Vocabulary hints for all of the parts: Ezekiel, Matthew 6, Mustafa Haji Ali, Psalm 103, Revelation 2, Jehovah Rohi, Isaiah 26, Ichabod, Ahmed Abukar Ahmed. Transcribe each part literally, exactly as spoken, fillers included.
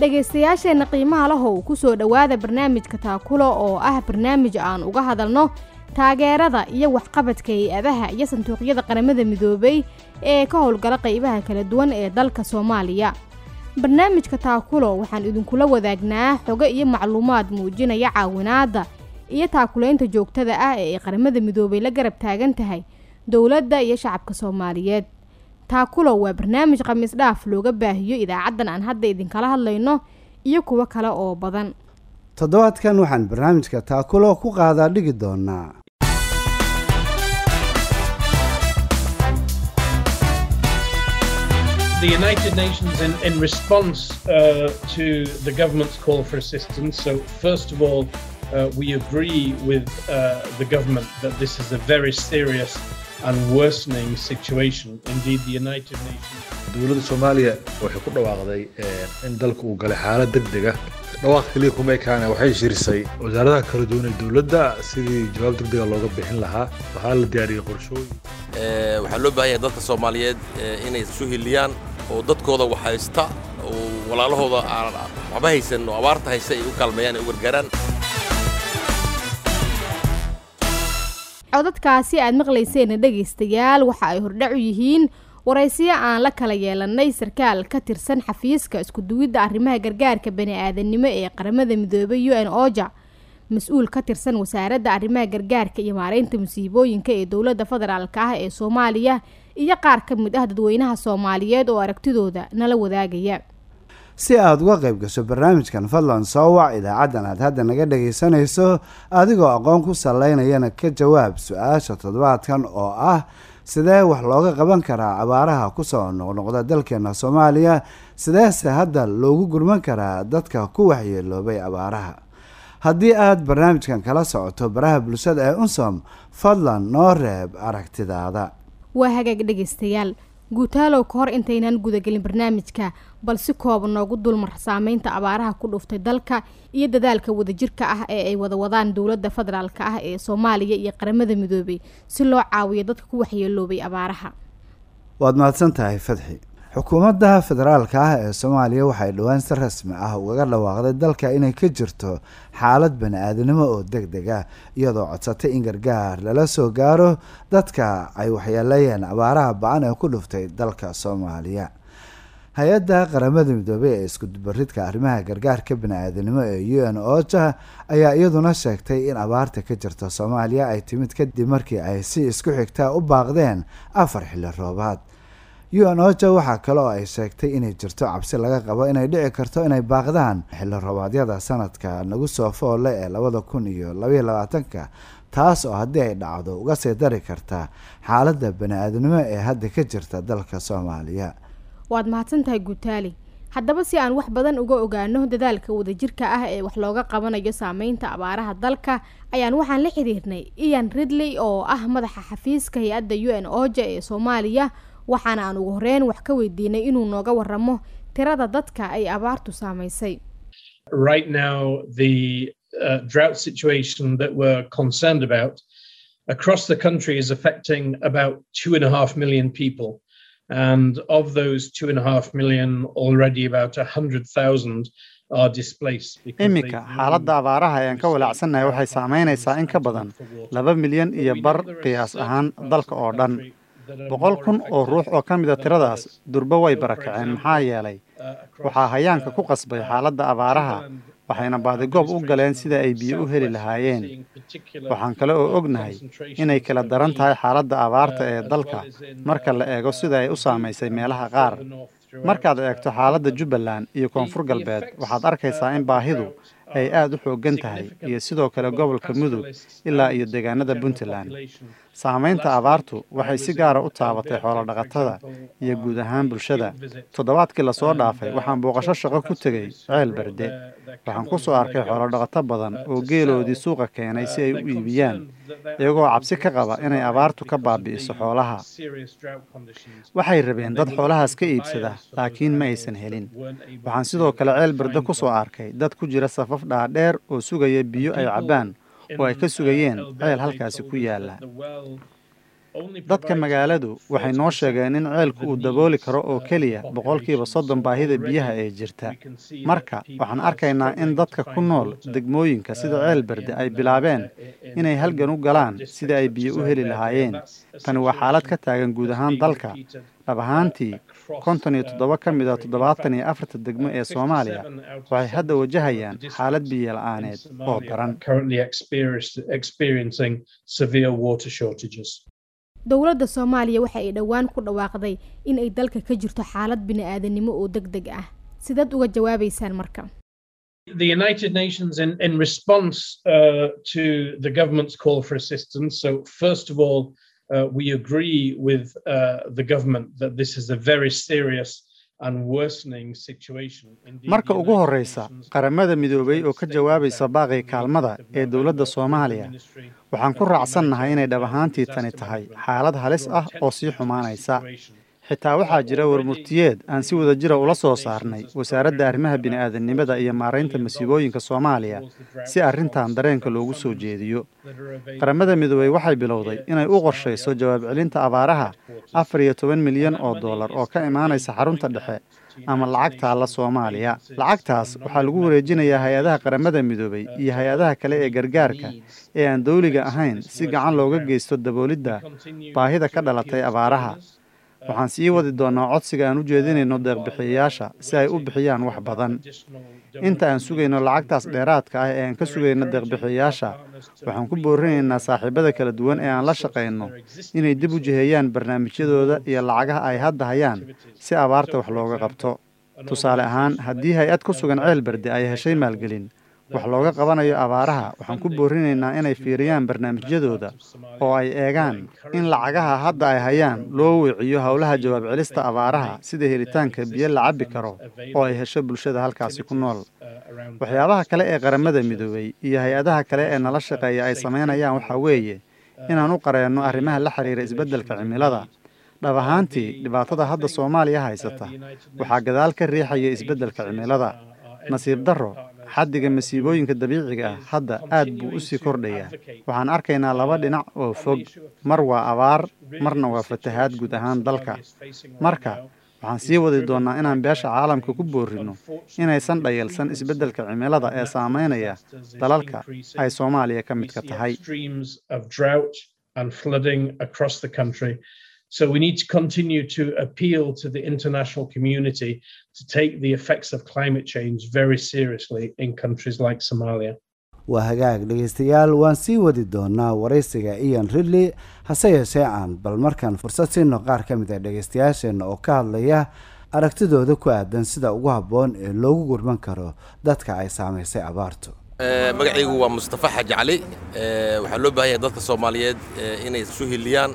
dhageystayaasheena qiimaha lahow ku soo dhawaada barnaamijka taakulo oo ah barnaamij aan uga hadalno taageerada iyo waxqabadka hay'adaha iyo sanduuqyada qaramada midoobay ee ka howlgala qaybaha kala duwan ee dalka Soomaaliya. barnaamijka taakulo waxaan idinku la wadaagnaa xog iyo macluumaad muujinaya caawinaada iyo taakuleynta joogtada ah ee qaramada midoobay la garab taagan tahay dawladda iyo shacabka Soomaaliyeed. taakulo waa barnaamij khamiis dhaaf looga baahiyo idaacaddan aan hadda idinkala hadlayno iyo kuwa kale oo badan. toddobaadkan waxaan barnaamijka taakulo ku qaadaa dhigi doonaa The United Nations in, in response uh, to the government's call for assistance. So first of all, uh, we agree with uh, the government that this is a very serious and worsening situation. Indeed, the United Nations. Dowladda Soomaaliya waxay ku dhawaaqday in dalku uu galay xaalad degdeg ah. Dhawaaqii kumaykaana waxay shirisay wasaaradaha kala duwan ee dowladda sidii jawaab degdeg ah looga bixin lahaa. Waxaa la diyaariyay qorshooyin. Ee waxaa loo baahan yahay dadka Soomaaliyeed inay isu hiliyaan oo dadkooda wax haysta oo walaalahooda waxba haysan oo abaarta haysta ay u kalmayaan oo gargaaraan. codadkaasi aad maqlayseen dhageystayaal waxa ay hordhac u yihiin waraysiyo aan la kala yeelanay sarkaal ka tirsan xafiiska isku duwidda arrimaha gargaarka bani'aadanimo ee qaramada midoobay U N O J A, mas'uul ka tirsan wasaaradda arrimaha gargaarka iyo maareynta musiibooyinka ee dawladda federaalka ah ee Soomaaliya iyo qaar ka mid ah dadweynaha Soomaaliyeed oo aragtidooda nala wadaagaya. si aad uga qayb gasho barnaamijkan fadlan soo wac idaacaddan aad hadda naga dhagaysanayso adigoo aqoon ku salaynayana ka jawaab su-aasha toddobaadkan oo ah sidee wax looga qaban karaa abaaraha ku soo noqnoqda dalkeena Soomaaliya, sideese hadda loogu gurman karaa dadka ku waxyeeloobay abaaraha. haddii aad barnaamijkan kala socoto baraha bulshada ee unsom fadlan noo reeb aragtidaada. waa hagaag dhagaystayaal guutaalow ka hor intaynaan gudagelin barnaamijka balse koob noogu dulmar saameynta abaaraha ku dhuftay dalka iyo dadaalka wadajirka ah ee ay wada wadaan dawladda federaalka ah ee Soomaaliya iyo qaramada midoobay si loo caawiyo dadka ku waxyeeloobay abaaraha. waad mahadsantahay Fadxi. xukuumadda federaalka ah ee Soomaaliya waxay dhawaan si rasmi ah uga dhawaaqday dalka inay ka jirto xaalad bani'aadanimo oo degdeg ah iyadoo codsatay in gargaar lala soo gaaro dadka ay waxyeeleeyeen abaaraha ba'an ee ku dhuftay dalka Soomaaliya. hay-adda qaramada midoobay ee isku dubaridka arrimaha gargaarka bani'aadanimo ee U N O J A ayaa iyaduna sheegtay in abaarta ka jirta Soomaaliya ay timid kadib markii ay si isku xigta u baaqdeen afar xilli roobaad. U N O J A waxaa kale oo ay sheegtay inay jirto cabsi laga qabo inay dhici karto inay baaqdaan xilli robaadyada sanadka nagu soo foole ee labada kun iyo laba iyo labaatanka taas oo haddii ay dhacdo uga sii dari karta xaaladda bani'aadanimo ee hadda ka jirta dalka Soomaaliya. waad mahadsantahay Gutaali. haddaba si aan wax badan uga ogaano dadaalka wadajirka ah ee wax looga qabanayo saameynta abaaraha dalka ayaan waxaan la xiriirnay Ian Ridley oo ah madaxa xafiiska hay'adda U N O J A ee Soomaaliya. waxaan aan ugu horeen wax ka weydiinay inuu nooga waramo tirada dadka ay abaartu saameysay. Right now the uh, drought situation that we're concerned about across the country is affecting about two and a half million people, and of those two and a half million already about one hundred thousand are displaced. Imika xaaladda abaaraha ee aan ka walaacsanahay waxay saameynaysaa in ka badan two milyan iyo bar qiyaas ahaan dalka oo dhan. boqol kun oo ruux oo ka mid ah tiradaas durba way barakaceen maxaa yeelay waxaa hayaanka ku qasbay xaaladda abaaraha waxayna baadigoob u galeen sida ay biyo u heli lahaayeen. waxaan kale oo ognahay inay kala daran tahay xaaladda abaarta ee dalka marka la eego sida ay u saamaysay meelaha qaar. markaad eegto xaaladda Jubbaland iyo Koonfur Galbeed waxaad arkaysaa in baahidu ay aad u xooggan tahay iyo sidoo kale gobolka Mudug ilaa iyo deegaanada Puntland. saameynta abaartu waxay si gaar ah u taabatay xoolo dhaqatada iyo guud ahaan bulshada. toddobaadkii la soo dhaafay waxaan booqasho shaqo ku tegay Ceel Berde. waxaan ku soo arkay xoolo dhaqato badan oo geeloodii suuqa keenay si ay u iibiyaan iyagoo cabsi ka qaba inay abaartu ka baabi'iso xoolaha. waxay rabeen dad xoolahaas ka iibsada laakiin ma aysan helin. waxaan sidoo kale Ceel Berde ku soo arkay dad ku jira safaf dhaadheer oo sugaya biyo ay cabaan oo ay ka sugayeen ceel halkaasi ku yaala. Dadka magaaladu waxay noo sheegeen in ceelku uu dabooli karo oo kaliya boqolkiiba soddon baahida biyaha ee jirta. Marka waxaan arkaynaa in dadka ku nool degmooyinka sida ceel berde ay bilaabeen inay halgan u galaan sida ay biyo u heli lahaayeen. Tani waa xaalad ka taagan guud ahaan dalka. Dhab ahaantii konton iyo toddoba ka mid ah toddobaatan iyo afarta degmo ee Soomaaliya waxay hadda wajahayaan xaalad biyo la'aaneed oo daran. Dowladda Soomaaliya waxa ay dhawaan ku dhawaaqday in ay dalka ka jirto xaalad bini'aadanimo oo degdeg ah. Sidaad uga jawaabaysaan marka? The United Nations in, in response uh, to the government's call for assistance. So first of all, uh, we agree with uh, the government that this is a very serious and worsening situation. Marka ugu horeysa qaramada midoobay oo ka jawaabaysa baaqii kaalmada ee dowladda Soomaaliya waxaan ku raacsannahay inay dhab ahaantii tani tahay xaalad halis ah oo sii xumaanaysa. Xitaa waxaa jira warmurtiyeed aan si wada jira ula soo saarnay wasaaradda arrimaha bini'aadanimada iyo maaraynta masiibooyinka Soomaaliya si arrintan dareenka loogu soo jeediyo. Qaramada midoobay waxay bilowday inay u qorsheyso jawaab celinta abaaraha afar iyo toban milyan oo dollar oo ka imaanaysa xarunta dhexe ama lacagta la Soomaaliya. Lacagtaas waxaa lagu wareejinayaa hay'adaha qaramada midoobay iyo hay'adaha kale ee gargaarka ee aan dawliga ahayn si gacan looga geysto daboolidda baahida ka dhalatay abaaraha. Waxaan sii wadi doonaa codsiga aan u jeedinayno deeq-bixiyayaasha si ay u bixiyaan wax badan. Inta aan sugayno lacagtaas dheeraadka ah ee aan ka sugayno deeq-bixiyayaasha, waxaan ku boorinaynaa saaxiibada kala duwan ee aan la shaqayno inay dib u jiheeyaan barnaamijyadooda iyo lacagaha ay hadda hayaan si abaarta wax looga qabto. Tusaale ahaan, haddii hay-ad ku sugan ceel berde ay heshay maalgelin wax looga qabanayo abaaraha, waxaan ku boorinaynaa inay fiiriyaan barnaamijyadooda oo ay eegaan in lacagaha hadda ay hayaan loo wiciyo hawlaha jawaab celista abaaraha sida helitaanka biyo la cabbi karo oo ay hesho bulshada halkaasi ku nool. Waxyaabaha kale ee qaramada midoobay iyo hay'adaha kale ee nala shaqeeya ay sameynayaan waxaa weeye inaan u qareenno arrimaha la xiriira isbeddelka cimilada. Dhab ahaantii dhibaatada hadda Soomaaliya haysata waxaa gadaal ka riixaya isbeddelka cimilada, nasiib darro. Xaddiga masiibooyinka dabiiciga ah hadda aad buu u sii kordhayaa. Waxaan arkaynaa laba dhinac oo fog, mar waa abaar, marna waa fatahaad guud ahaan dalka. Marka waxaan sii wadi doonaa inaan beesha caalamka ku boorino inaysan dhayalsan isbeddelka cimilada ee saameynaya dalalka ay Soomaaliya ka mid ka tahay. So we need to continue to appeal to the international community to take the effects of climate change very seriously in countries like Somalia. Waa hagaag dhegeystayaal, waan sii wadi doonaa waraysiga Ian Ridley. Hase yeeshee aan bal markaan fursad siino qaar ka mid ah dhegeystayaasheena oo ka hadlaya aragtidooda ku aadan sida ugu habboon ee loogu gurman karo dadka ay saameysay abaartu. Magacaygu waa Mustafa Haji Ali. Waxaa loo baahan yahay dadka Soomaaliyeed inay soo hiliyaan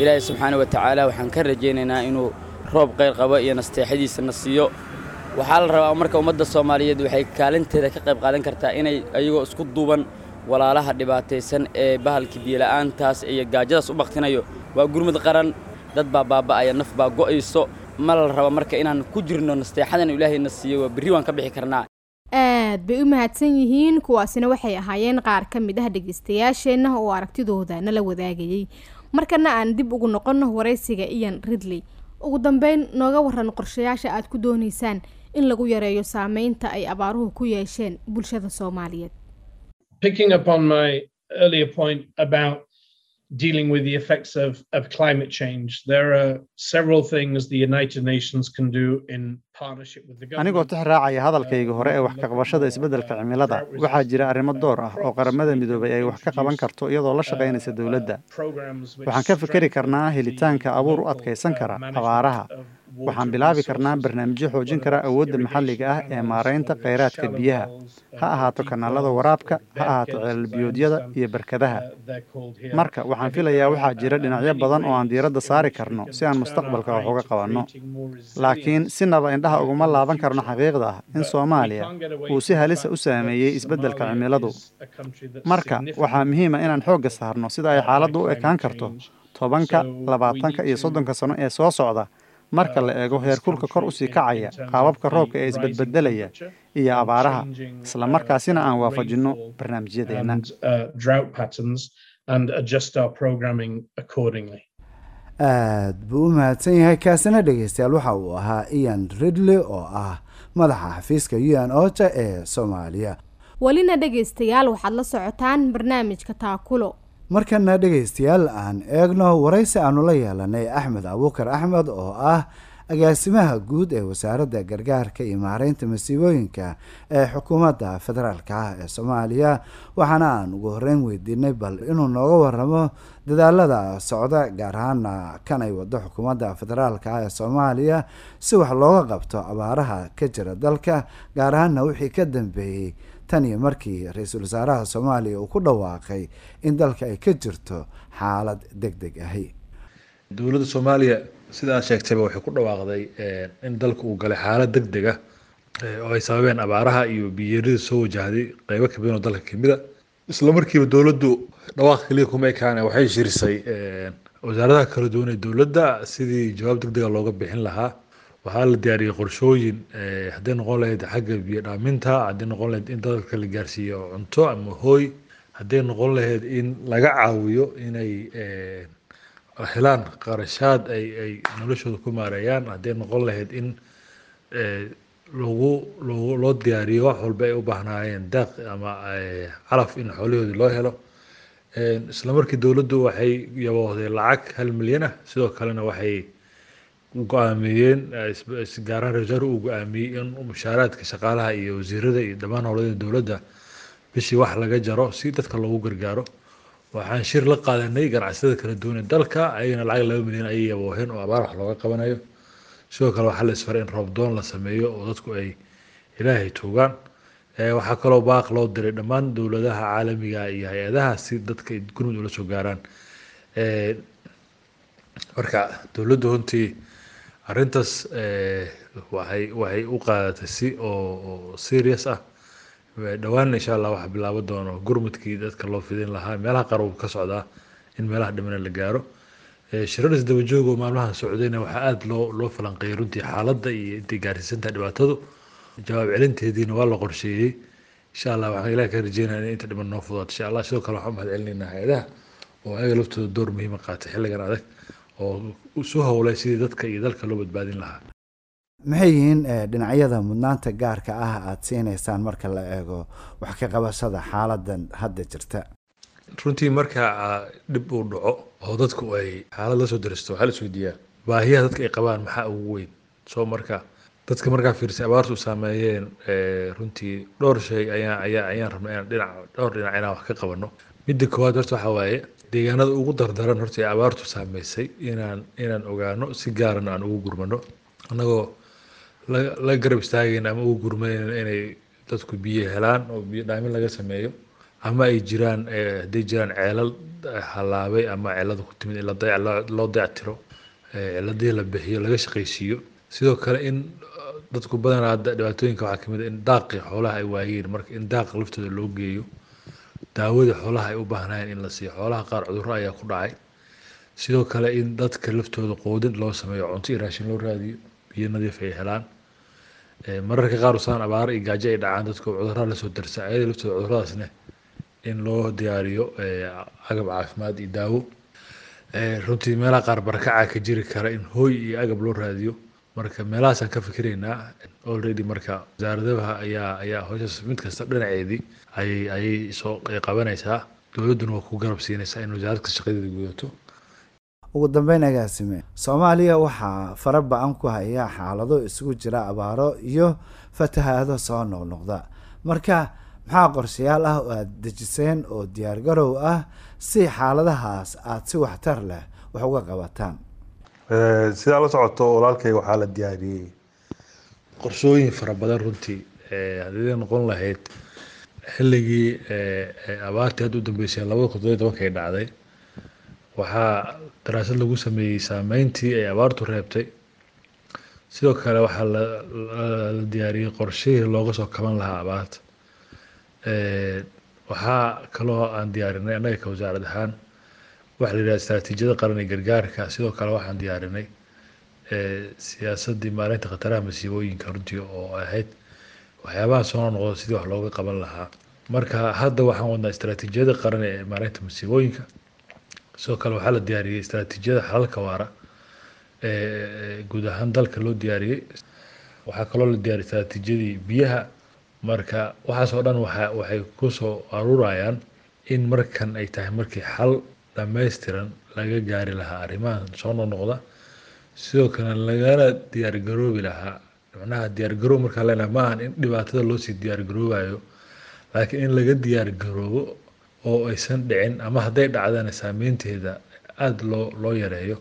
Ilaahay subxaanahu wa ta'aala waxaan ka rajaynaynaa inuu roob qayl qabo iyo nasteexadiisa nasiyo. Waxa la rabaa marka ummadda Soomaaliyeed waxay kaalinteeda ka qayb qaadan kartaa inay ayagoo isku duuban walaalaha dhibaataysan ee bahalka biyo la'aantaas iyo gaajadaas u baqtinayo. Waa gurmad qaran, dad baa baaba'aya, naf baa go'ayso. Ma la rabaa marka inaan ku jirno nasteexadan Ilaahay nasiyo, biri waan ka bixi karnaa. aad bay u mahadsan yihiin. Kuwaasina waxay ahaayeen qaar ka mid ah dhageystayaasheenna oo aragtidooda nala wadaagayay. Markana aan dib ugu noqonno waraysiga Ian Ridley. Ugu dambeyn nooga waran qorshayaasha aad ku doonaysaan in lagu yareeyo saameynta ay abaaruhu ku yeesheen bulshada Soomaaliyeed. Picking up on my earlier point about dealing with the effects of, of climate change, there are several things the United Nations can do in partnership with the government. Anigoo tixraacaya hadalkayga hore ee wax ka qabashada isbeddelka cimilada, waxaa jira arrimo door ah oo qaramada midoobay ay wax ka qaban karto iyadoo la shaqaynaysa dawladda. Waxaan ka fikiri karnaa helitaanka abuur u adkeysan kara abaaraha, waxaan bilaabi karnaa barnaamijyo xoojin kara awoodda maxalliga ah ee maareynta kheyraadka biyaha ha ahaato kanaalada waraabka ha ahaato ceelal biyoodyada iyo barkadaha marka waxaan filayaa waxaa jira dhinacyo badan oo aan diiradda saari karno si aan mustaqbalka wax uga qabanno laakiin sinaba indhaha uguma laaban karno xaqiiqda ah in Soomaaliya uu si halis ah u saameeyay isbeddelka cimiladu marka waxaa muhiim ah inaan xoog saarno sida ay xaaladdu u ekaan karto tobanka labaatanka iyo soddonka sano ee soo socda marka la eego heerkulka kor u sii kacaya qaababka roobka ee isbadbadalaya iyo abaaraha isla markaasina aan waafajino barnaamijyadeena aad buu mahadsan yahay kaasina dhegeystayaal waxa uu ahaa Ian Ridley oo ah madaxa xafiiska U N OCHA ee Soomaaliya walina dhegeystayaal waxaad la socotaan barnaamijka taakulo markana dhageystayaal aan eegno waraysi aanu la yeelanay Ahmed Abukar Ahmed oo ah agaasimaha guud ee wasaaradda gargaarka iyo maareynta masiibooyinka ee xukuumadda federaalka ah ee Soomaaliya waxaana aan ugu horreyn weydiinay bal inuu nooga waramo dadaalada socda gaar ahaan kan ay wado xukuumadda federaalka ah ee Soomaaliya si wax looga qabto abaaraha ka jira dalka gaar ahaan wixii ka dambeeyay tani markii ra'iisul wasaaraha Soomaaliya uu ku dhawaaqay in dalka ay ka jirto xaalad degdeg ah. Dowladda Soomaaliya sidaa sheegtay waxay ku dhawaaqday in dalka uu galay xaalad degdeg ah oo ay sababeen abaaraha iyo biyo-yarida soo wajahday qaybo ka badan oo dalka kamid ah. Isla markiiba dowladdu dhawaaqay kuma ekaan waxay shirisay wasaaradaha kala duwan ee dowladda sidii jawaab degdeg ah looga bixin lahaa. waxaa la diyaariyay qorshooyin ee haddii noqon lahayd xagga biyo dhaaminta haddii noqon lahayd in dadka la gaarsiiyo cunto ama hooy haddii noqon lahayd in laga caawiyo inay helaan qarashaad ay ay noloshooda ku maareeyaan haddii noqon lahayd in lagu loo diyaariyo wax walba ay u baahnaayeen daaq ama calaf in xoolahooda loo helo isla markii dowladdu waxay yaboohday lacag hal milyan ah sidoo kalena waxay go'aamiyeen isgaaraan rajaru ugu aamiyay in mushaaraadka shaqaalaha iyo wasiirada iyo dhammaan howlaha dowladda bishii wax laga jaro si dadka loogu gargaaro waxaan shir la qaadanay ganacsatada kala duwan ee dalka ayna lacag laba milyan ay yabooheen oo abaar wax looga qabanayo sidoo kale waxaa la isfaray in roobdoon la sameeyo oo dadku ay ilaahay tuugaan waxaa kaloo baaq loo diray dhammaan dowladaha caalamiga iyo hay-adaha si dadka gurmud ula soo gaaraan marka dowladdu runtii arintas ee waxay waxay u qaadatay si oo serious ah dhawaan insha Allah wax bilaabo doono gurmadkii dadka loo fidin lahaa meelaha qarab ka socda in meelaha dhiman la gaaro shirarka daba joogo maalmaha socdayna waxa aad loo loo falanqeeyay runtii xaaladda iyo intii gaarsiinta dhibaatadu jawaab celinteediina waa la qorsheeyay insha Allah waxaan ilaahay ka rajaynaynaa inta dhiman noo fudud insha Allah sidoo kale waxaan mahad celinaynaa hay'adaha oo ay laftooda door muhiim ah qaatay xilligan adag oo soo hawlay sidii dadka iyo dalka loo badbaadin lahaa maxay yihiin dhinacyada mudnaanta gaarka ah aad siinaysaan marka la eego wax ka qabashada xaaladan hadda jirta runtii marka dib u dhaco oo dadku ay xaalad la soo diristo hal soo diyaa baahiyaha dadka ay qabaan maxaa ugu weyn soo marka dadka marka fiirsay abaartu saameeyeen runtii dhowr shay ayaa ayaa ayaan rabnaa dhinac dhowr dhinac inaan wax ka qabano midda koowaad waxa waaye deegaanada ugu dardaran horta ee abaartu saameysay inaan inaan ogaano si gaaran aan ugu gurmano anagoo la garab istaagayna ama ugu gurmanayna inay dadku biyo helaan oo biyo dhaamin laga sameeyo ama ay jiraan haddii jiraan ceelal halaabay ama ceelada ku timid in la dayac loo dayactiro ceeladii la bixiyo laga shaqaysiiyo sidoo kale in dadku badanaa dhibaatooyinka waxaa ka mid ah in daaqii xoolaha ay waayeen marka in daaq laftooda loo geeyo daawada xoolaha ay u baahnayeen in la siiyo xoolaha qaar cudurro ayaa ku dhacay sidoo kale in dadka laftooda qoodid loo sameeyo cunto iyo raashin loo raadiyo biyo nadiif ay helaan mararka qaar usaan abaaro iyo gaajo ay dhacaan dadka cudurrada lasoo darsa ayada laftooda cudurradaasna in loo diyaariyo agab caafimaad iyo daawo runtii meelaha qaar barakaca ka jiri kara in hooy iyo agab loo raadiyo marka meelahaasaan ka fikiraynaa already marka wasaaradaha ayaa ayaa howshaas mid kasta dhinaceedii ayay ayay soo qabanaysaa dowladduna waa ku garab siinaysaa in wasaaradda shaqadeeda gudato ugu dambeyn agaasime Soomaaliya waxaa fara ba'an ku haya xaalado isugu jira abaaro iyo fatahaado soo noqnoqda marka maxaa qorshayaal ah oo aad dejiseen oo diyaar garow ah si xaaladahaas aad si waxtar leh wax uga qabataan sidaa la socoto walaalkayga waxaa la diyaariyay qorshooyin fara badan runtii ee hadii noqon lahayd xilligii abaarta u dambeysay laba kun iyo toddoba ay dhacday waxaa daraasad lagu sameeyay saameyntii ay abaartu reebtay sidoo kale waxaa la diyaariyay qorshayaal looga soo kaban lahaa abaarta ee waxaa kaloo aan diyaarinay anaga ka wasaarad ahaan wax la yiraahdo istaraatiijiyada qaran ee gargaarka sidoo kale waxaan diyaarinay ee siyaasadii maareynta khataraha masiibooyinka runtii oo ahayd waxyaabaha soo noqdo sidii wax looga qaban lahaa marka hadda waxaan wadnaa istaraatiijiyada qaran ee maareynta masiibooyinka sidoo kale waxaa la diyaariyay istaraatiijiyada xalalka waara ee guud ahaan dalka loo diyaariyay waxaa kaloo la diyaariyay istaraatiijiyadii biyaha marka waxa soo dhan waxa waxay ku soo arurayaan in markan ay tahay markii xal dhammaystiran laga gaari lahaa arrimahan soo noqda sidoo kale lagana diyaar garoobi lahaa macnaha diyaar garoob marka leenahay ma ahan in dhibaatada loo sii diyaar garoobayo laakiin in laga diyaar garoobo oo aysan dhicin ama haday dhacdana saameynteeda aad loo loo yareeyo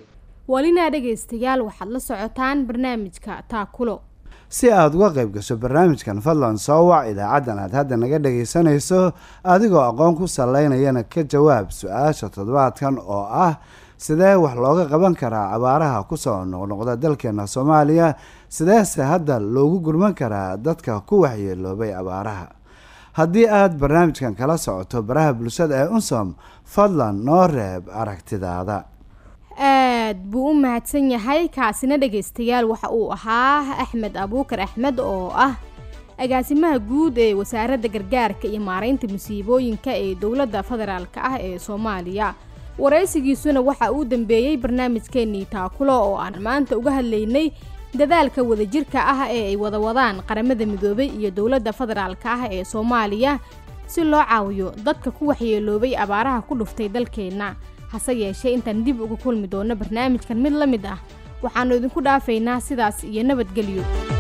walina dhageystayaal waxaad la socotaan barnaamijka taakulo si aad uga qayb gasho barnaamijkan fadlan soo wac idaacadan aad hadda naga dhagaysanayso adigoo aqoon ku salaynayana ka jawaab su-aasha toddobaadkan oo ah sidee wax looga qaban karaa abaaraha kusoo noqnoqda dalkeena Soomaaliya sideese hadda loogu gurman karaa dadka ku waxyeeloobay abaaraha haddii aad barnaamijkan kala socoto baraha bulshada ee unsom fadlan noo reeb aragtidaada aad buu mahadsan yahay kaasina dhageystayaal waxa uu ahaa Ahmed Abukar Ahmed oo ah agaasimaha guud ee wasaaradda gargaarka iyo maareynta masiibooyinka ee dawladda federaalka ah ee Soomaaliya waraysigiisuna waxa uu dambeeyay barnaamijkeena taakulo oo aan maanta uga hadlaynay dadaalka wadajirka ah ee ay wada wadaan qaramada midoobay iyo dawladda federaalka ah ee Soomaaliya si loo caawiyo dadka ku waxyeeloobay abaaraha ku dhuftay dalkeena hase yeeshee intaan dib ugu kulmi doono barnaamijkan mid la mid ah waxaanu idinku dhaafaynaa sidaas iyo nabadgelyo.